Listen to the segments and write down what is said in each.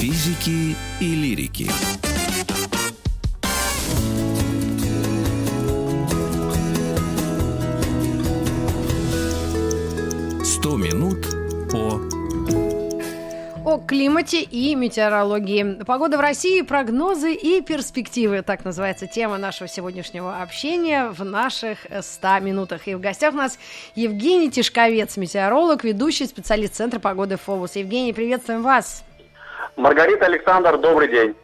Физики и лирики. О климате и метеорологии. Погода в России, прогнозы и перспективы. Так называется тема нашего сегодняшнего общения в наших 100 минутах. И в гостях у нас Евгений Тишковец, метеоролог, ведущий специалист Центра погоды Фобос. Евгений, приветствуем вас. Маргарита, Александр, добрый день.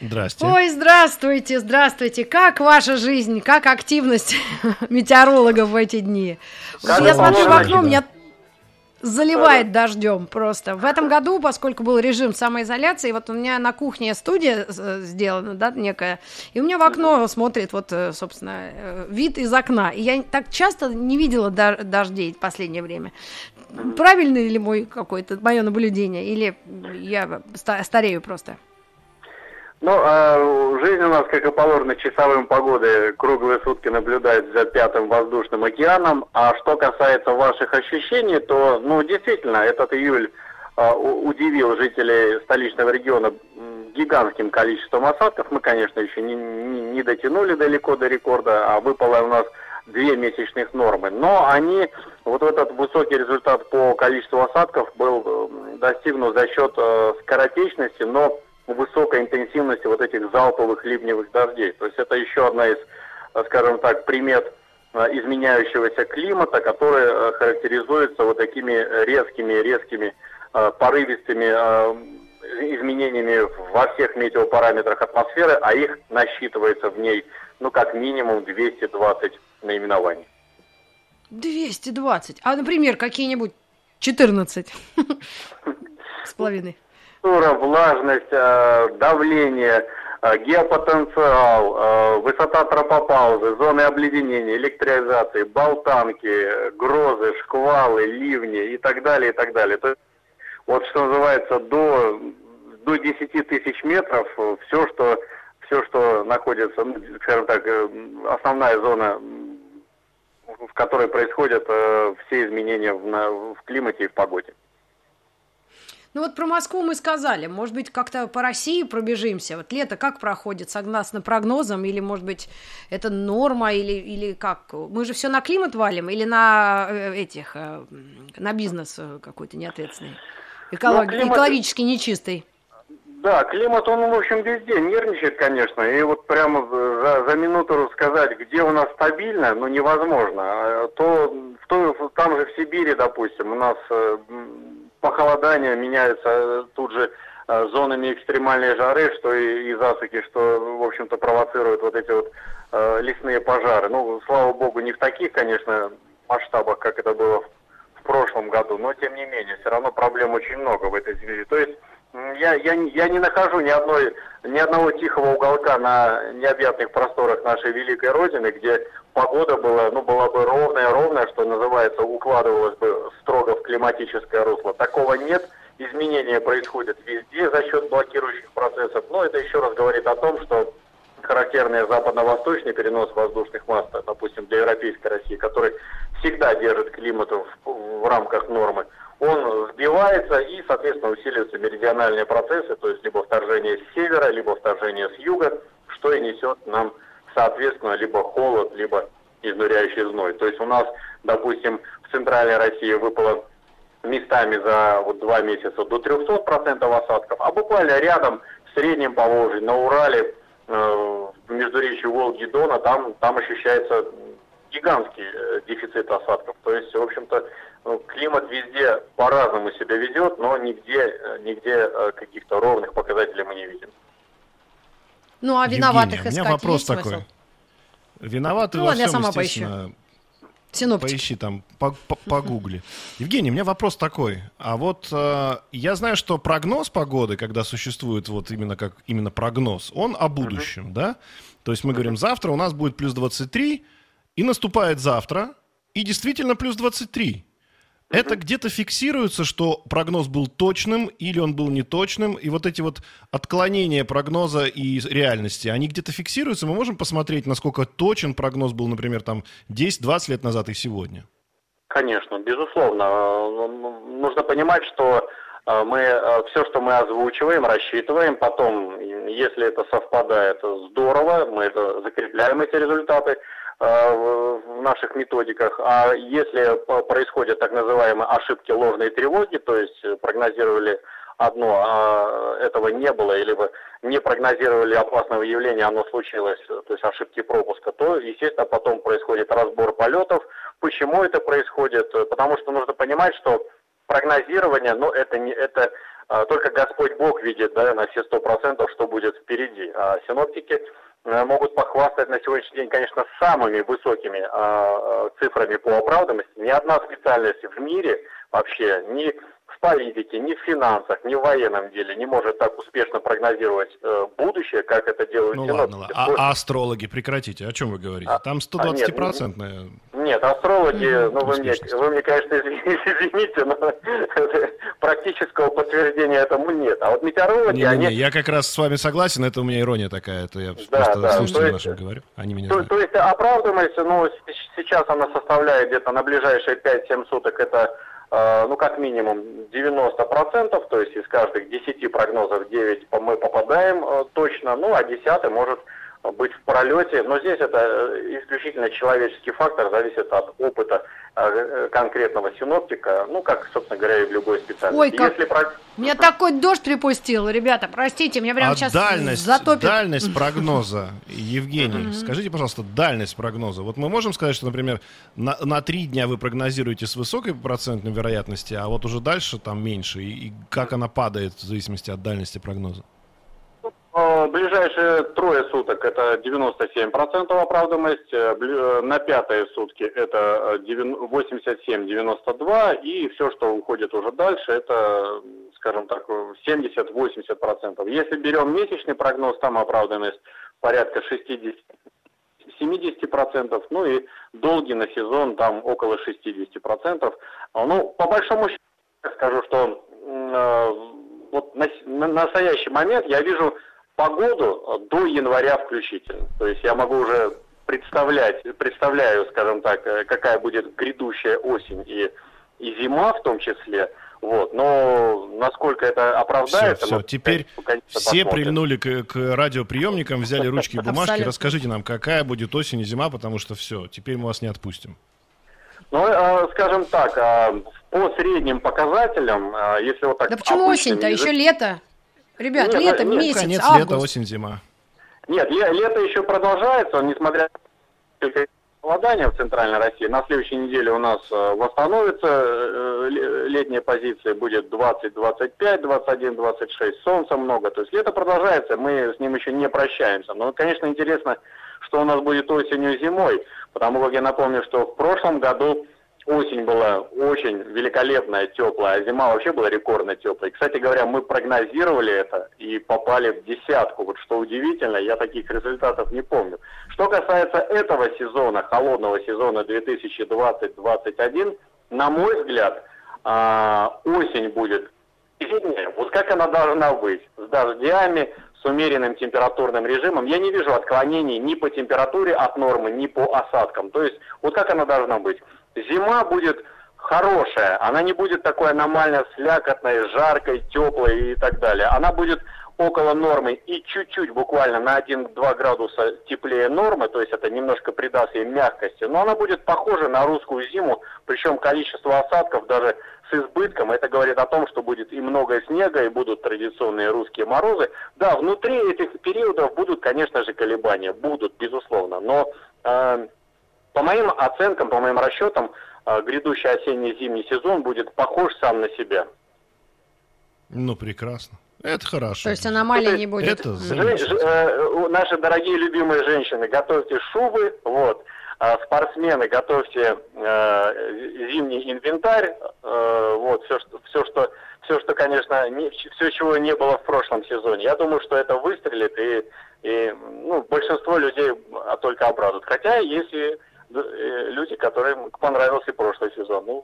Здравствуйте. Ой, здравствуйте, здравствуйте. Как ваша жизнь, как активность метеорологов в эти дни? Я смотрю в окно, меня заливает дождем просто. В этом году, поскольку был режим самоизоляции, вот у меня на кухне студия сделана, да, некая, и у меня в окно смотрит вот, собственно, вид из окна. И я так часто не видела дождей в последнее время. Правильно ли мое наблюдение, или я старею просто? Жизнь у нас, как и положено, часовым погоды круглые сутки наблюдает за пятым воздушным океаном. А что касается ваших ощущений, то, действительно, этот июль удивил жителей столичного региона гигантским количеством осадков. Мы, конечно, еще не дотянули далеко до рекорда, а выпало у нас 2 месячных нормы. Но они, вот этот высокий результат по количеству осадков был достигнут за счет скоротечности, но высокой интенсивности вот этих залповых ливневых дождей. То есть это еще одна из, скажем так, примет изменяющегося климата, который характеризуется вот такими резкими порывистыми изменениями во всех метеопараметрах атмосферы, а их насчитывается в ней, как минимум 220 наименований. 220? А, например, какие-нибудь 14 с половиной? Влажность, давление, геопотенциал, высота тропопаузы, зоны обледенения, электризации, болтанки, грозы, шквалы, ливни и так далее, и так далее. То есть, вот что называется, до 10 тысяч метров все, что находится, скажем так, основная зона, в которой происходят все изменения в климате и в погоде. Про Москву мы сказали. Может быть, как-то по России пробежимся. Вот лето как проходит, согласно прогнозам? Или, может быть, это норма? Или как? Мы же все на климат валим? Или на бизнес какой-то неответственный? Экологически нечистый? Да, климат, он, в общем, везде нервничает, конечно. И вот прямо за минуту сказать, где у нас стабильно, невозможно. Там же в Сибири, допустим, у нас похолодания меняются тут же зонами экстремальной жары, что и засухи, что, в общем-то, провоцируют вот эти вот лесные пожары. Слава богу, не в таких, конечно, масштабах, как это было в прошлом году, но, тем не менее, все равно проблем очень много в этой связи. То есть я не нахожу ни одного тихого уголка на необъятных просторах нашей великой Родины, где погода была бы ровная, что называется, укладывалась бы строго в климатическое русло. Такого нет, изменения происходят везде за счет блокирующих процессов. Но это еще раз говорит о том, что характерный западно-восточный перенос воздушных масс, допустим, для европейской России, который всегда держит климат в рамках нормы, он сбивается и, соответственно, усиливаются меридиональные процессы, то есть либо вторжение с севера, либо вторжение с юга, что и несет нам, соответственно, либо холод, либо изнуряющий зной. То есть у нас, допустим, в Центральной России выпало местами за 2 месяца до 300% осадков, а буквально рядом, в Среднем Поволжье, на Урале, в междуречье Волги и Дона, там ощущается гигантский дефицит осадков. То есть, в общем-то, климат везде по-разному себя ведет, но нигде каких-то ровных показателей мы не видим. Виноватых искать. У меня вопрос такой. Смысл? Виноваты во всем, естественно. Синоптик. Поищи там, погугли. Евгений, у меня вопрос такой. А вот я знаю, что прогноз погоды, когда существует вот именно прогноз, он о будущем, да? То есть мы говорим, завтра у нас будет плюс 23, и наступает завтра, и действительно плюс 23. Это где-то фиксируется, что прогноз был точным или он был неточным, и вот эти вот отклонения прогноза и реальности, они где-то фиксируются? Мы можем посмотреть, насколько точен прогноз был, например, 10-20 лет назад и сегодня? Конечно, безусловно. Нужно понимать, что Все, что мы озвучиваем, рассчитываем, потом, если это совпадает, здорово, мы это закрепляем, эти результаты в наших методиках, а если происходят так называемые ошибки, ложные тревоги, то есть прогнозировали одно, а этого не было, или не прогнозировали опасного явления, оно случилось, то есть ошибки пропуска, то, естественно, потом происходит разбор полетов. Почему это происходит? Потому что нужно понимать, что прогнозирование, но это только Господь Бог видит, да, на все 100%, что будет впереди. А синоптики могут похвастать на сегодняшний день, конечно, самыми высокими цифрами по оправданности. Ни одна специальность в мире вообще, ни в политике, ни в финансах, ни в военном деле не может так успешно прогнозировать будущее, как это делают синоптики. Ну ладно, а астрологи, прекратите, о чем вы говорите? Там 120%. Нет, астрологи, ну вы мне, конечно, извините, но практического подтверждения этому нет. А вот метеорологи, они... Я как раз с вами согласен, это у меня ирония такая, это я просто слушателям нашим говорю, они меня знают. То есть оправданность, ну, сейчас она составляет где-то на ближайшие 5-7 суток, это... ну, как минимум 90%, то есть из каждых 10 прогнозов 9 мы попадаем точно, ну, а 10 может быть в пролете. Но здесь это исключительно человеческий фактор, зависит от опыта конкретного синоптика, ну, как, собственно говоря, и в любой специальности. Ой, как... Меня такой дождь припустил, ребята, простите, меня прямо сейчас затопит. Дальность прогноза, Евгений, скажите, пожалуйста, дальность прогноза. Вот мы можем сказать, что, например, на 3 дня вы прогнозируете с высокой процентной вероятностью, а вот уже дальше там меньше, и как она падает в зависимости от дальности прогноза? Ближайшие 3 суток это 97% оправданность, на 5-е сутки это 87-92%, и все, что уходит уже дальше, это, скажем так, 70-80%. Если берем месячный прогноз, там оправданность порядка 60-70%, ну и долгий на сезон там около 60%. Ну, по большому счету, я скажу, что вот на настоящий момент я вижу погоду до января включительно. То есть я могу уже представляю, скажем так, какая будет грядущая осень и зима в том числе. Вот. Но насколько это оправдается... Все, теперь все прильнули к радиоприемникам, взяли ручки и бумажки. Расскажите нам, какая будет осень и зима, потому что все, теперь мы вас не отпустим. Ну, скажем так, по средним показателям, если вот так... Да почему осень-то? Еще лето. Ребят, нет, лето, нет, месяц, конец август. Лето, осень, зима. Нет, лето еще продолжается, несмотря на холодание в Центральной России. На следующей неделе у нас восстановится летняя позиция, будет 20, 25, 21, 26, солнца много. То есть лето продолжается, мы с ним еще не прощаемся. Но, конечно, интересно, что у нас будет осенью и зимой, потому как я напомню, что в прошлом году осень была очень великолепная, теплая, а зима вообще была рекордно теплая. И, кстати говоря, мы прогнозировали это и попали в 10. Вот что удивительно, я таких результатов не помню. Что касается этого сезона, холодного сезона 2020-2021, на мой взгляд, осень будет сильнее. Вот как она должна быть, с дождями, с умеренным температурным режимом. Я не вижу отклонений ни по температуре от нормы, ни по осадкам. То есть вот как она должна быть. Зима будет хорошая, она не будет такой аномально слякотной, жаркой, теплой и так далее. Она будет около нормы и чуть-чуть, буквально на 1-2 градуса теплее нормы, то есть это немножко придаст ей мягкости, но она будет похожа на русскую зиму, причем количество осадков даже с избытком. Это говорит о том, что будет и много снега, и будут традиционные русские морозы. Да, внутри этих периодов будут, конечно же, колебания, будут, безусловно, но... По моим оценкам, по моим расчетам, грядущий осенний-зимний сезон будет похож сам на себя. Ну, прекрасно. Это хорошо. То есть аномалий не будет. Это наши дорогие любимые женщины, готовьте шубы, вот. Спортсмены, готовьте зимний инвентарь, вот, все, что, конечно, все, чего не было в прошлом сезоне. Я думаю, что это выстрелит, и ну, большинство людей только обрадуют. Хотя есть и люди, которым понравился прошлый сезон. Ну,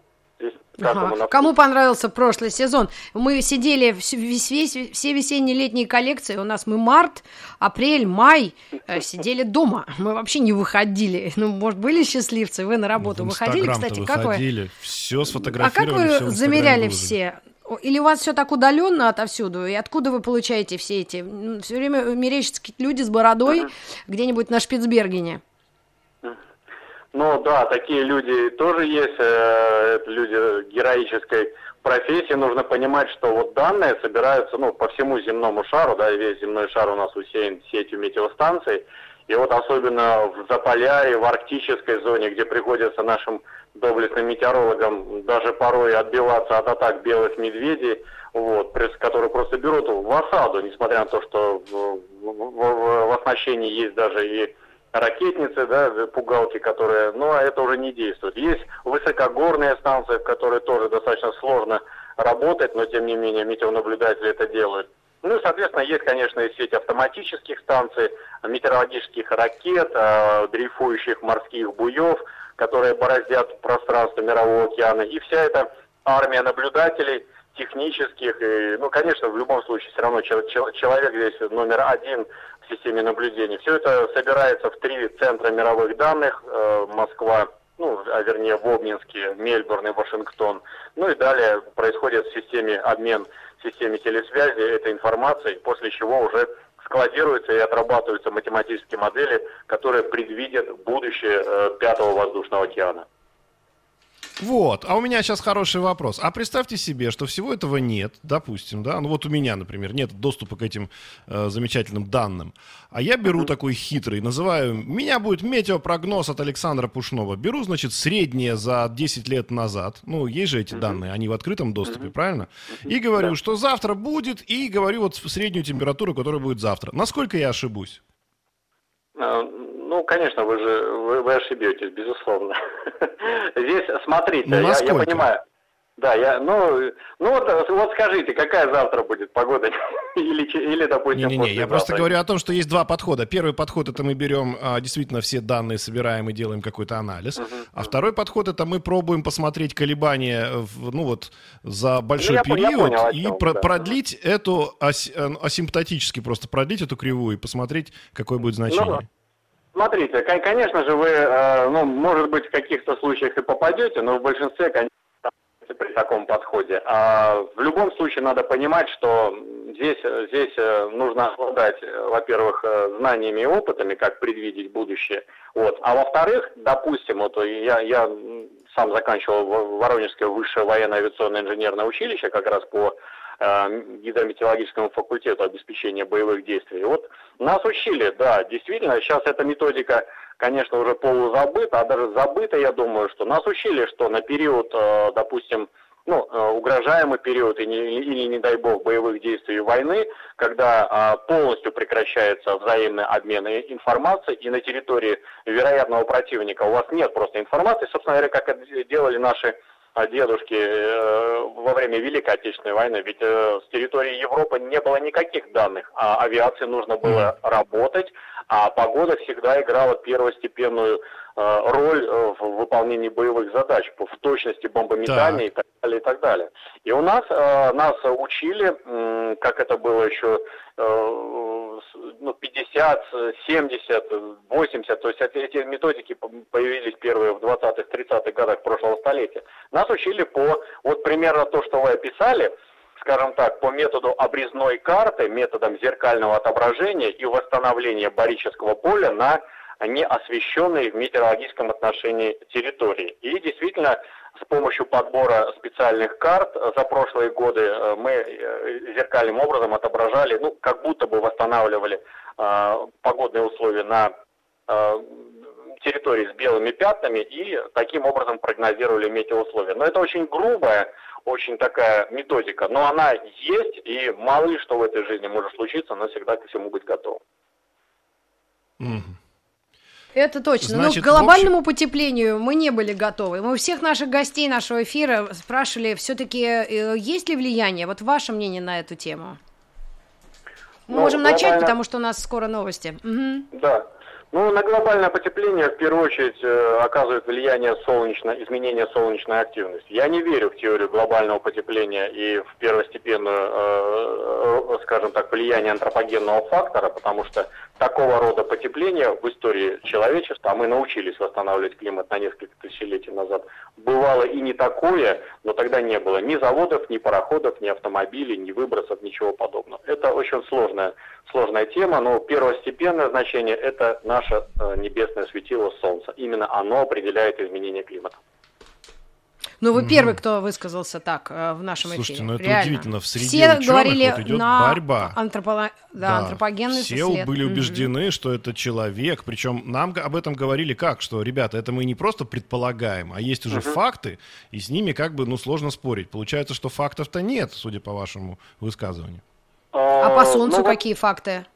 кому понравился прошлый сезон? Мы сидели все весенне-летние коллекции. У нас мы март, апрель, май сидели дома. Мы вообще не выходили. Ну, может, были счастливцы, вы на работу выходили, кстати, как вы? Все сфотографировали. А как вы замеряли все? Или у вас все так удаленно отовсюду? И откуда вы получаете все эти? Все время мерещатся люди с бородой где-нибудь на Шпицбергене. Ну да, такие люди тоже есть, люди героической профессии. Нужно понимать, что вот данные собираются, ну, по всему земному шару, да, весь земной шар у нас усеян сетью метеостанций. И вот особенно в Заполярье, в арктической зоне, где приходится нашим доблестным метеорологам даже порой отбиваться от атак белых медведей, вот, которые просто берут в осаду, несмотря на то, что в оснащении есть даже и ракетницы, да, пугалки, которые, ну, а это уже не действует. Есть высокогорные станции, в которые тоже достаточно сложно работать, но тем не менее метеонаблюдатели это делают. Ну и, соответственно, есть, конечно, и сеть автоматических станций, метеорологических ракет, дрейфующих морских буев, которые бороздят пространство Мирового океана. И вся эта армия наблюдателей технических. И, ну, конечно, в любом случае, все равно человек здесь номер один в системе наблюдений. Все это собирается в 3 центра мировых данных. Москва, ну, а вернее, в Обнинске, Мельбурн и Вашингтон. Ну и далее происходит в системе обмен, в системе телесвязи этой информацией, после чего уже складируются и отрабатываются математические модели, которые предвидят будущее 5-го воздушного океана. Вот, а у меня сейчас хороший вопрос. А представьте себе, что всего этого нет, допустим, да, ну вот у меня, например, нет доступа к этим замечательным данным, а я беру такой хитрый, называю, меня будет метеопрогноз от Александра Пушного, беру, значит, среднее за 10 лет назад, ну, есть же эти данные, они в открытом доступе, правильно, и говорю, что завтра будет, и говорю вот среднюю температуру, которая будет завтра. Насколько я ошибусь? Ну, конечно, вы ошибетесь, безусловно. Здесь, смотрите, я понимаю. Да, вот скажите, какая завтра будет погода? Или допустим, не-не-не, я завтра. Просто говорю о том, что есть два подхода. Первый подход — это мы берем действительно все данные, собираем и делаем какой-то анализ. А второй подход — это мы пробуем посмотреть колебания, ну вот, за большой период продлить эту, асимптотически просто продлить эту кривую и посмотреть, какое будет значение. Смотрите, конечно же, вы, ну, может быть, в каких-то случаях и попадете, но в большинстве, конечно, при таком подходе. А в любом случае надо понимать, что здесь нужно обладать, во-первых, знаниями и опытами, как предвидеть будущее. Вот. А во-вторых, допустим, вот я сам заканчивал Воронежское высшее военно авиационно инженерное училище как раз по гидрометеорологическому факультету обеспечения боевых действий. Вот нас учили, да, действительно, сейчас эта методика, конечно, уже полузабыта, а даже забыта, я думаю, что нас учили, что на период, допустим, ну, угрожаемый период или, не дай бог, боевых действий и войны, когда полностью прекращается взаимный обмен информацией, и на территории вероятного противника у вас нет просто информации, собственно говоря, как это делали наши дедушки во время Великой Отечественной войны, ведь с территории Европы не было никаких данных, а авиации нужно было работать, а погода всегда играла первостепенную роль в выполнении боевых задач, в точности бомбометания и так далее. И у нас учили, как это было еще 50, 70, 80, то есть эти методики появились первые в 20-х, 30-х годах прошлого столетия. Нас учили по, вот примерно то, что вы описали, скажем так, по методу обрезной карты, методом зеркального отображения и восстановления барического поля на неосвещенной в метеорологическом отношении территории. И действительно, с помощью подбора специальных карт за прошлые годы мы зеркальным образом отображали, ну, как будто бы восстанавливали погодные условия на территории с белыми пятнами и таким образом прогнозировали метеоусловия. Но это очень грубая, очень такая методика, но она есть, и мало ли что в этой жизни может случиться, но всегда ко всему быть готовым. Это точно. Значит, но к глобальному потеплению мы не были готовы. Мы у всех наших гостей нашего эфира спрашивали, все-таки есть ли влияние? Вот ваше мнение на эту тему. Мы можем начать, потому что у нас скоро новости. Да. Ну, на глобальное потепление в первую очередь оказывает влияние изменение солнечной активности. Я не верю в теорию глобального потепления и в первостепенную скажем так, влияние антропогенного фактора, потому что такого рода потепления в истории человечества, а мы научились восстанавливать климат на несколько тысячелетий назад, бывало и не такое, но тогда не было ни заводов, ни пароходов, ни автомобилей, ни выбросов, ничего подобного. Это очень сложная тема, но первостепенное значение – это наше небесное светило Солнце. Именно оно определяет изменение климата. Ну, вы первый, кто высказался так в нашем эфире. Слушайте, ну это реально удивительно. В среде все ученых говорили вот идет борьба. Антропогенный сосед. Все были убеждены, что это человек. Причем нам об этом говорили как? Что, ребята, это мы не просто предполагаем, а есть уже факты, и с ними как бы, ну, сложно спорить. Получается, что фактов-то нет, судя по вашему высказыванию. А по Солнцу какие факты?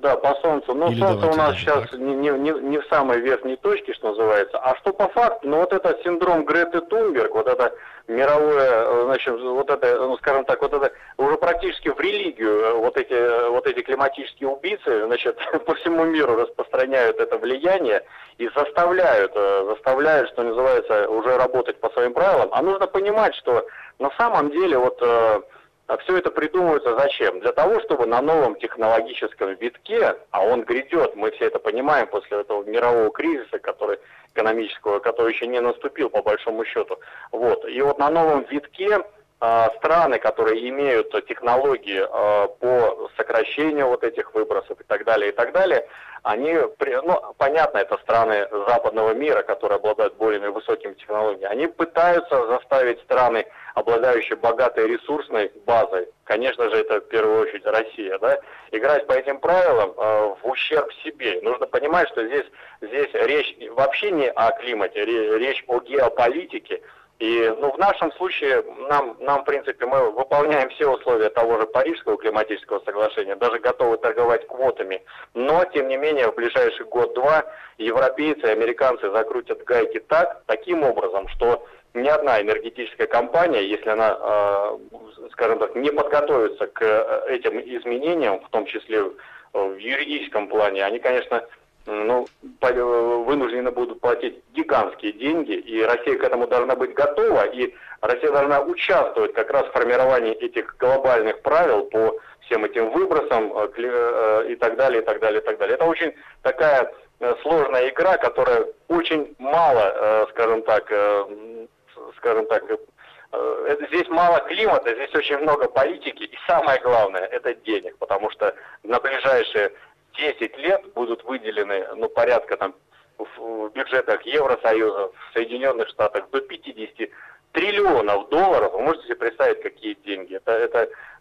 Да, по Солнцу. Но Солнце у нас сейчас не в самой верхней точке, что называется. А что по факту? Ну, вот это синдром Греты Тунберг, вот это мировое, значит, вот это, ну, скажем так, вот это уже практически в религию вот эти климатические убийцы, значит, по всему миру распространяют это влияние и заставляют, что называется, уже работать по своим правилам. А нужно понимать, что на самом деле вот... Все это придумывается зачем? Для того, чтобы на новом технологическом витке, а он грядет, мы все это понимаем после этого мирового кризиса, который еще не наступил по большому счету. Вот. И вот на новом витке страны, которые имеют технологии по сокращению вот этих выбросов и так далее, они, ну, понятно, это страны западного мира, которые обладают более высокими технологиями, они пытаются заставить страны, обладающие богатой ресурсной базой, конечно же, это в первую очередь Россия, да, играть по этим правилам в ущерб себе. Нужно понимать, что здесь речь вообще не о климате, речь о геополитике. И, ну, в нашем случае нам, в принципе, мы выполняем все условия того же Парижского климатического соглашения, даже готовы торговать квотами. Но, тем не менее, в ближайший год-два европейцы и американцы закрутят гайки таким образом, что ни одна энергетическая компания, если она, скажем так, не подготовится к этим изменениям, в том числе в юридическом плане, они, конечно... Ну, вынуждены будут платить гигантские деньги, и Россия к этому должна быть готова, и Россия должна участвовать как раз в формировании этих глобальных правил по всем этим выбросам и так далее. Это очень такая сложная игра, которая очень мало, скажем так, здесь мало климата, здесь очень много политики, и самое главное, это денег, потому что на ближайшие 10 лет будут выделены, ну, порядка там в бюджетах Евросоюза, в Соединенных Штатах до 50 триллионов долларов. Вы можете себе представить, какие деньги.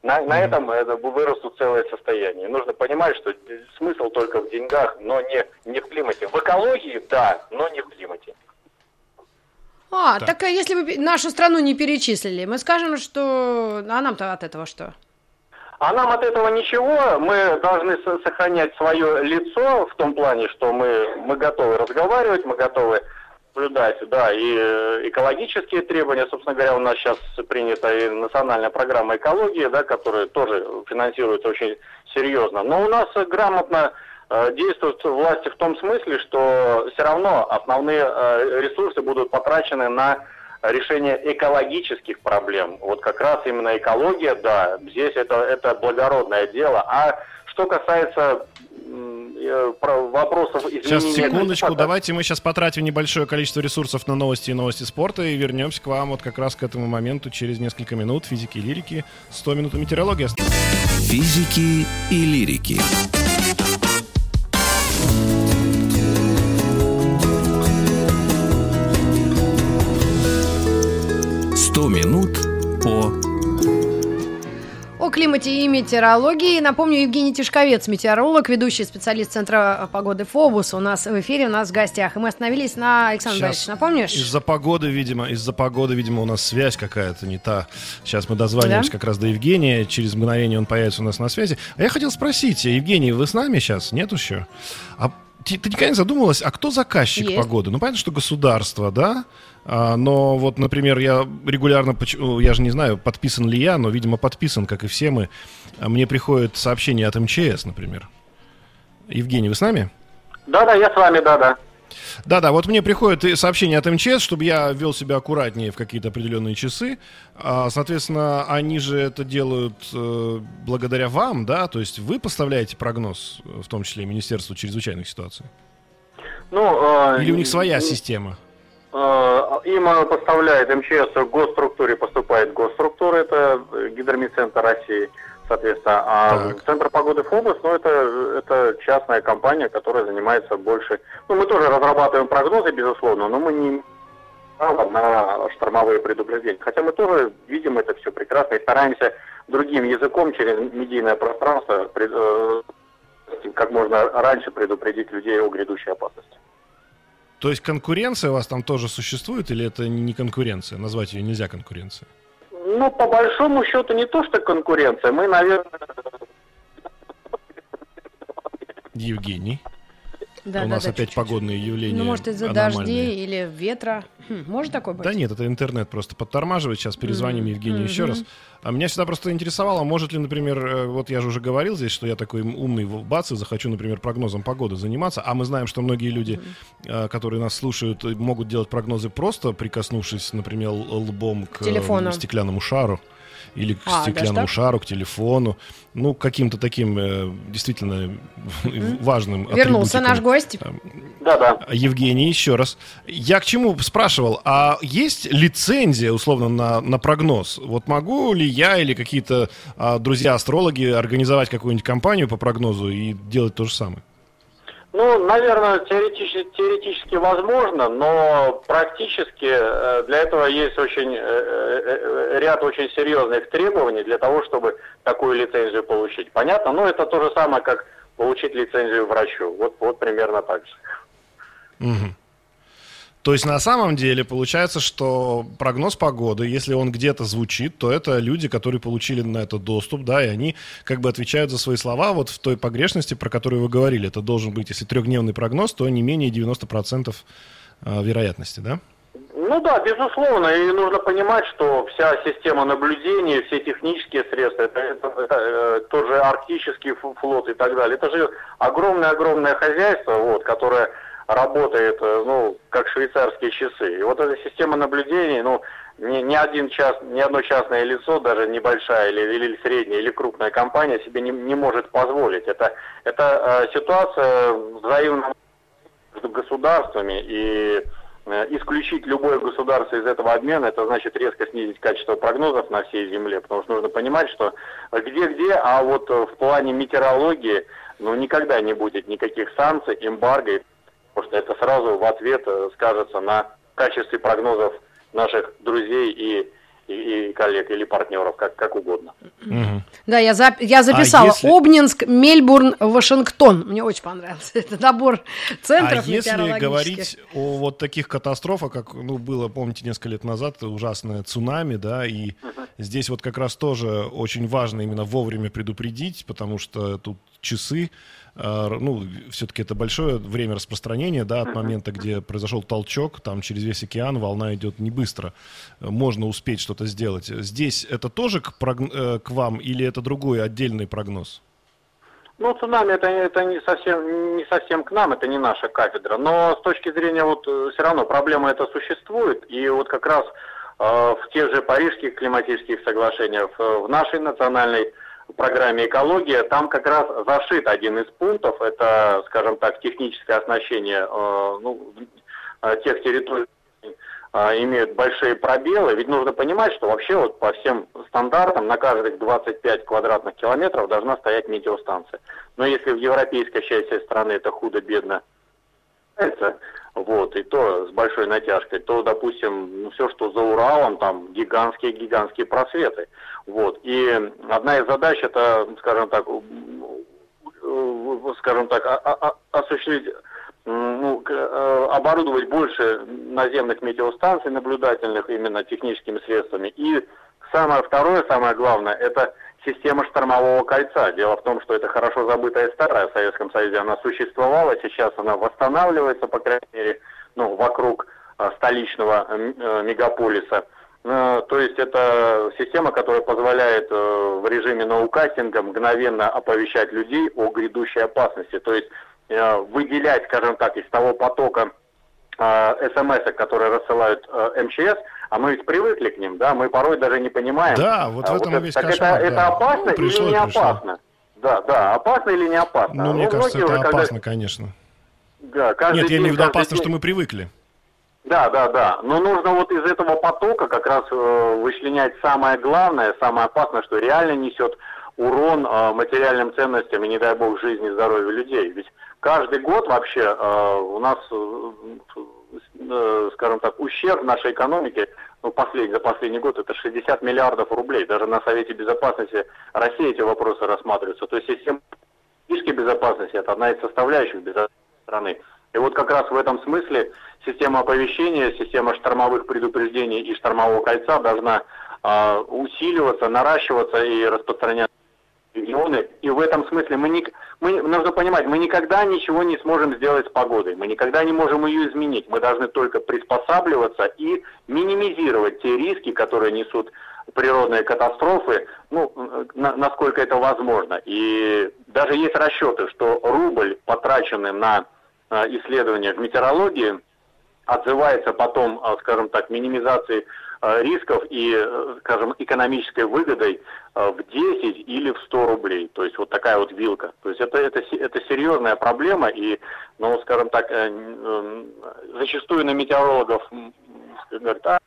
На этом вырастут целое состояние. Нужно понимать, что смысл только в деньгах, но не в климате. В экологии, да, но не в климате. Так если вы нашу страну не перечислили, мы скажем, что... А нам-то от этого что? А нам от этого ничего, мы должны сохранять свое лицо в том плане, что мы готовы разговаривать, мы готовы соблюдать, да, и экологические требования, собственно говоря, у нас сейчас принята и национальная программа экологии, да, которая тоже финансируется очень серьезно, но у нас грамотно действуют власти в том смысле, что все равно основные ресурсы будут потрачены на решение экологических проблем. Вот как раз именно экология, да, здесь это благородное дело. А что касается вопросов изменения... Сейчас, секундочку, давайте мы сейчас потратим небольшое количество ресурсов на новости и новости спорта и вернемся к вам вот как раз к этому моменту через несколько минут. Физики и лирики, 100 минут метеорологии. Физики и лирики. О климате и метеорологии. Напомню, Евгений Тишковец, метеоролог, ведущий специалист Центра погоды Фобос. У нас в эфире, у нас в гостях. И мы остановились на Александре Борисовиче, напомнишь? Из-за погоды, видимо, у нас связь какая-то не та. Сейчас мы дозваниваемся как раз до Евгения. Через мгновение он появится у нас на связи. А я хотел спросить, Евгений, вы с нами сейчас? Нет еще? Ты никогда не задумывалась, а кто заказчик погоды? Ну, понятно, что государство, да? Но вот, например, я регулярно, я же не знаю, подписан ли я, но, видимо, подписан, как и все мы. Мне приходят сообщения от МЧС, например. Евгений, вы с нами? Да, я с вами, да. Да-да, вот мне приходит сообщение от МЧС, чтобы я вел себя аккуратнее в какие-то определенные часы. Соответственно, они же это делают благодаря вам, да? То есть вы поставляете прогноз, в том числе Министерству чрезвычайных ситуаций? Или у них своя система? Им поставляет МЧС, в госструктуре поступает госструктура, это Гидрометцентр России, соответственно. А Центр погоды Фобос, это частная компания, которая занимается больше... мы тоже разрабатываем прогнозы, безусловно, но мы не право на штормовые предупреждения. Хотя мы тоже видим это все прекрасно и стараемся другим языком через медийное пространство как можно раньше предупредить людей о грядущей опасности. То есть конкуренция у вас там тоже существует, или это не конкуренция? Назвать ее нельзя конкуренцией? По большому счету не то, что конкуренция. Мы, наверное... Евгений. Да, у нас опять чуть-чуть. Погодные явления. Может, из-за дождей или ветра. Может такое быть? Да нет, это интернет просто подтормаживает. Сейчас перезвоним Евгению еще раз. А меня всегда просто интересовало, может ли, например, вот я же уже говорил здесь, что я такой умный бац и захочу, например, прогнозом погоды заниматься. А мы знаем, что многие люди, которые нас слушают, могут делать прогнозы просто прикоснувшись, например, лбом к стеклянному шару. Или к стеклянному шару, к телефону. Каким-то таким действительно важным атрибутиком. Вернулся наш гость. Да-да. Евгений, еще раз. Я к чему спрашивал, а есть лицензия, условно, на прогноз? Вот могу ли я или какие-то друзья-астрологи организовать какую-нибудь компанию по прогнозу и делать то же самое? Наверное, теоретически возможно, но практически для этого есть ряд очень серьезных требований для того, чтобы такую лицензию получить. Понятно? Это то же самое, как получить лицензию врачу. Вот примерно так же. Угу. То есть, на самом деле, получается, что прогноз погоды, если он где-то звучит, то это люди, которые получили на это доступ, да, и они как бы отвечают за свои слова вот в той погрешности, про которую вы говорили. Это должен быть, если трехдневный прогноз, то не менее 90% вероятности, да? Да, безусловно, и нужно понимать, что вся система наблюдения, все технические средства, это тот же арктический флот и так далее, это же огромное-огромное хозяйство, которое... работает, как швейцарские часы. И вот эта система наблюдений, ни одно частное лицо, даже небольшая или средняя, или крупная компания себе не может позволить. Это ситуация взаимного между государствами, и исключить любое государство из этого обмена, это значит резко снизить качество прогнозов на всей земле, потому что нужно понимать, что где-где, а вот в плане метеорологии, никогда не будет никаких санкций, эмбарго. Потому что это сразу в ответ скажется на качестве прогнозов наших друзей и коллег или партнеров, как угодно. Mm-hmm. Да, я записала. Обнинск, Мельбурн, Вашингтон. Мне очень понравился этот набор центров метеорологических. А если говорить о вот таких катастрофах, как было, помните, несколько лет назад, ужасное цунами, да, и здесь вот как раз тоже очень важно именно вовремя предупредить, потому что тут часы, все-таки это большое время распространения, да, от момента, где произошел толчок, там через весь океан волна идет не быстро, можно успеть что-то сделать. Здесь это тоже к вам или это другой отдельный прогноз? Цунами это не совсем к нам, это не наша кафедра, но с точки зрения все равно проблема эта существует, и как раз в тех же парижских климатических соглашениях, в нашей национальной программе «Экология», там как раз зашит один из пунктов, это, скажем так, техническое оснащение тех территорий, имеют большие пробелы, ведь нужно понимать, что вообще по всем стандартам на каждых 25 квадратных километров должна стоять метеостанция. Но если в европейской части страны это худо-бедно, и то с большой натяжкой, то, допустим, все, что за Уралом, там гигантские просветы. И одна из задач это, скажем так, осуществить, оборудовать больше наземных метеостанций наблюдательных именно техническими средствами. И самое главное, это система штормового кольца. Дело в том, что это хорошо забытая старая в Советском Союзе. Она существовала, сейчас она восстанавливается, по крайней мере, вокруг столичного мегаполиса. То есть это система, которая позволяет в режиме ноукастинга мгновенно оповещать людей о грядущей опасности. То есть выделять, скажем так, из того потока смс, которые рассылают МЧС, а мы ведь привыкли к ним, да, мы порой даже не понимаем. Да, вот в этом вот весь кошмар. Это опасно или не опасно? Да, да, опасно или не опасно? Ну, мне кажется, это опасно, конечно. Да, нет, я имею в виду опасно, что мы привыкли. Да, да, да. Но нужно вот из этого потока как раз вычленять самое главное, самое опасное, что реально несет урон материальным ценностям и, не дай бог, жизни и здоровью людей. Ведь каждый год вообще у нас, скажем так, ущерб нашей экономике за последний год это 60 миллиардов рублей. Даже на Совете Безопасности России эти вопросы рассматриваются. То есть система физической безопасности – это одна из составляющих безопасности страны. И вот как раз в этом смысле система оповещения, система штормовых предупреждений и штормового кольца должна усиливаться, наращиваться и распространяться в регионы. И в этом смысле нужно понимать, мы никогда ничего не сможем сделать с погодой, мы никогда не можем ее изменить. Мы должны только приспосабливаться и минимизировать те риски, которые несут природные катастрофы, ну, насколько это возможно. И даже есть расчеты, что рубль, потраченный на исследования в метеорологии, отзывается потом, скажем так, минимизацией рисков и, скажем, экономической выгодой в 10 или в 100 рублей. То есть вот такая вот вилка. То есть это серьезная проблема, и, ну, скажем так, зачастую на метеорологов говорят,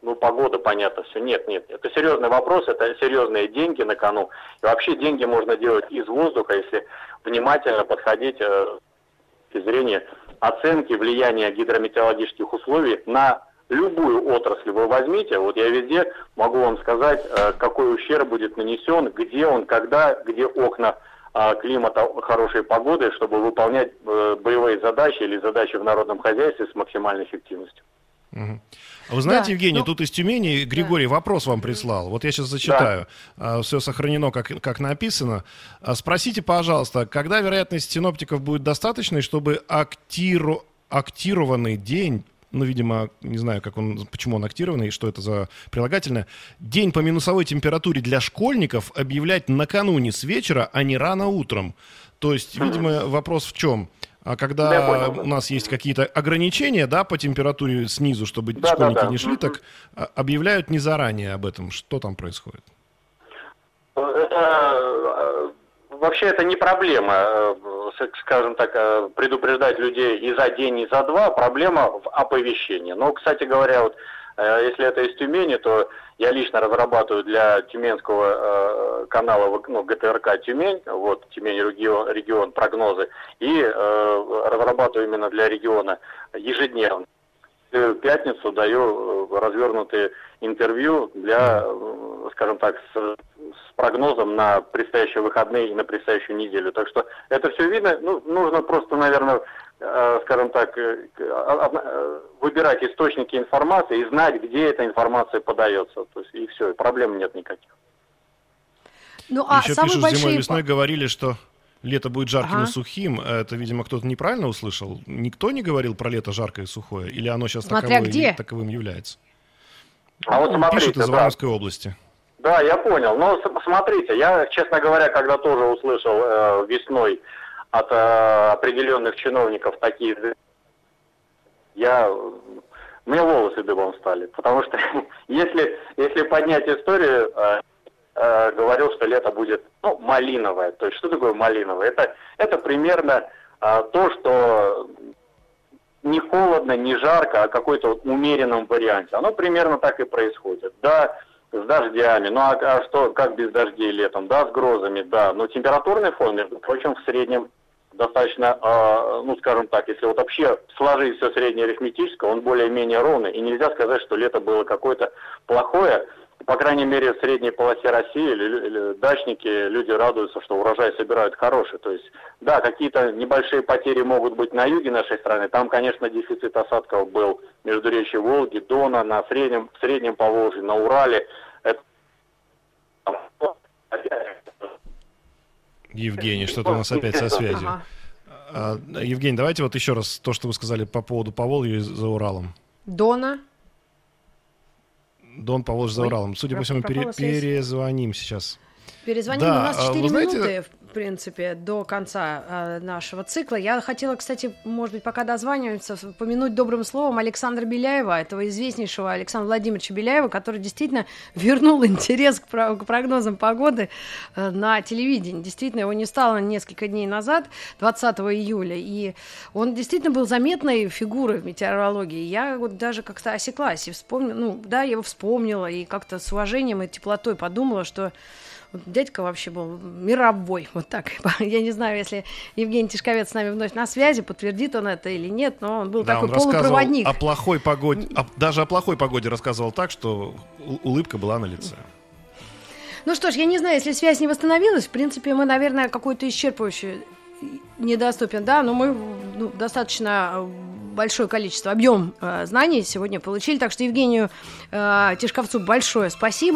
ну, погода, понятно, все. Нет, нет. Это серьезный вопрос, это серьезные деньги на кону. И вообще деньги можно делать из воздуха, если внимательно подходить зрения оценки влияния гидрометеорологических условий на любую отрасль. Вы возьмите, вот я везде могу вам сказать, какой ущерб будет нанесен, где он, когда, где окна климата хорошей погоды, чтобы выполнять боевые задачи или задачи в народном хозяйстве с максимальной эффективностью. Угу. Вы знаете, да, Евгений, тут из Тюмени Григорий вопрос вам прислал. Вот я сейчас зачитаю. Да. Все сохранено, как написано. Спросите, пожалуйста, когда вероятность синоптиков будет достаточной, чтобы актированный день, ну, видимо, не знаю, почему он актированный, что это за прилагательное, день по минусовой температуре для школьников объявлять накануне с вечера, а не рано утром? То есть, видимо, вопрос в чем? А когда у нас есть какие-то ограничения, да, по температуре снизу, чтобы школьники не шли, так объявляют не заранее об этом. Что там происходит? Вообще это не проблема, скажем так, предупреждать людей и за день, и за два. Проблема в оповещении. Но, кстати говоря, вот если это из Тюмени, то я лично разрабатываю для Тюменского канала, ну, ГТРК Тюмень, вот Тюмень регион прогнозы, и разрабатываю именно для региона ежедневно. В пятницу даю развернутые интервью для, скажем так, с прогнозом на предстоящие выходные и на предстоящую неделю. Так что это все видно. Ну, нужно просто, наверное, скажем так, выбирать источники информации и знать, где эта информация подается. То есть и все, и проблем нет никаких. Ну, а еще пишут, зимой и весной говорили, что лето будет жарким и сухим. Это, видимо, кто-то неправильно услышал. Никто не говорил про лето жаркое и сухое? Или оно сейчас таковым является? А вот смотрите, пишут из Воронежской области. Да, я понял. Но смотрите, я, честно говоря, когда тоже услышал весной от определенных чиновников такие, мне волосы дыбом стали. Потому что если поднять историю, говорил, что лето будет, ну, малиновое. То есть что такое малиновое? Это примерно то, что не холодно, не жарко, а какой-то вот умеренном варианте. Оно примерно так и происходит. Да, с дождями, ну а что, как без дождей летом, да, с грозами, да, но температурный фон, между прочим, в среднем достаточно, ну, скажем так, если вот вообще сложить все среднее арифметическое, он более-менее ровный, и нельзя сказать, что лето было какое-то плохое, по крайней мере, в средней полосе России или дачники, люди радуются, что урожай собирают хороший, то есть, да, какие-то небольшие потери могут быть на юге нашей страны, там, конечно, дефицит осадков был между речью Волги, Дона, в среднем Поволжье, на Урале. Евгений, что-то у нас опять со связью. Ага. Евгений, давайте вот еще раз то, что вы сказали по поводу Поволжья за Уралом. Дона. Дон, Поволжье за Уралом. Судя по всему, перезвоним сейчас. Перезвоним, да, у нас 4 минуты. принципе, до конца нашего цикла. Я хотела, кстати, может быть, пока дозваниваемся, упомянуть добрым словом Александра Беляева, этого известнейшего Александра Владимировича Беляева, который действительно вернул интерес к прогнозам погоды на телевидении. Действительно, его не стало несколько дней назад, 20 июля, и он действительно был заметной фигурой в метеорологии. Я вот даже как-то осеклась и вспомнила, я его вспомнила, и как-то с уважением и теплотой подумала, что дядька вообще был мировой, вот так. Я не знаю, если Евгений Тишковец с нами вновь на связи, подтвердит он это или нет, но он был такой полупроводник. О плохой погоде, даже о плохой погоде рассказывал так, что улыбка была на лице. Ну что ж, я не знаю, если связь не восстановилась, в принципе, мы, наверное, какую-то исчерпывающую недоступен, да, но мы достаточно большое количество, объем знаний сегодня получили, так что Евгению Тишковцу большое спасибо.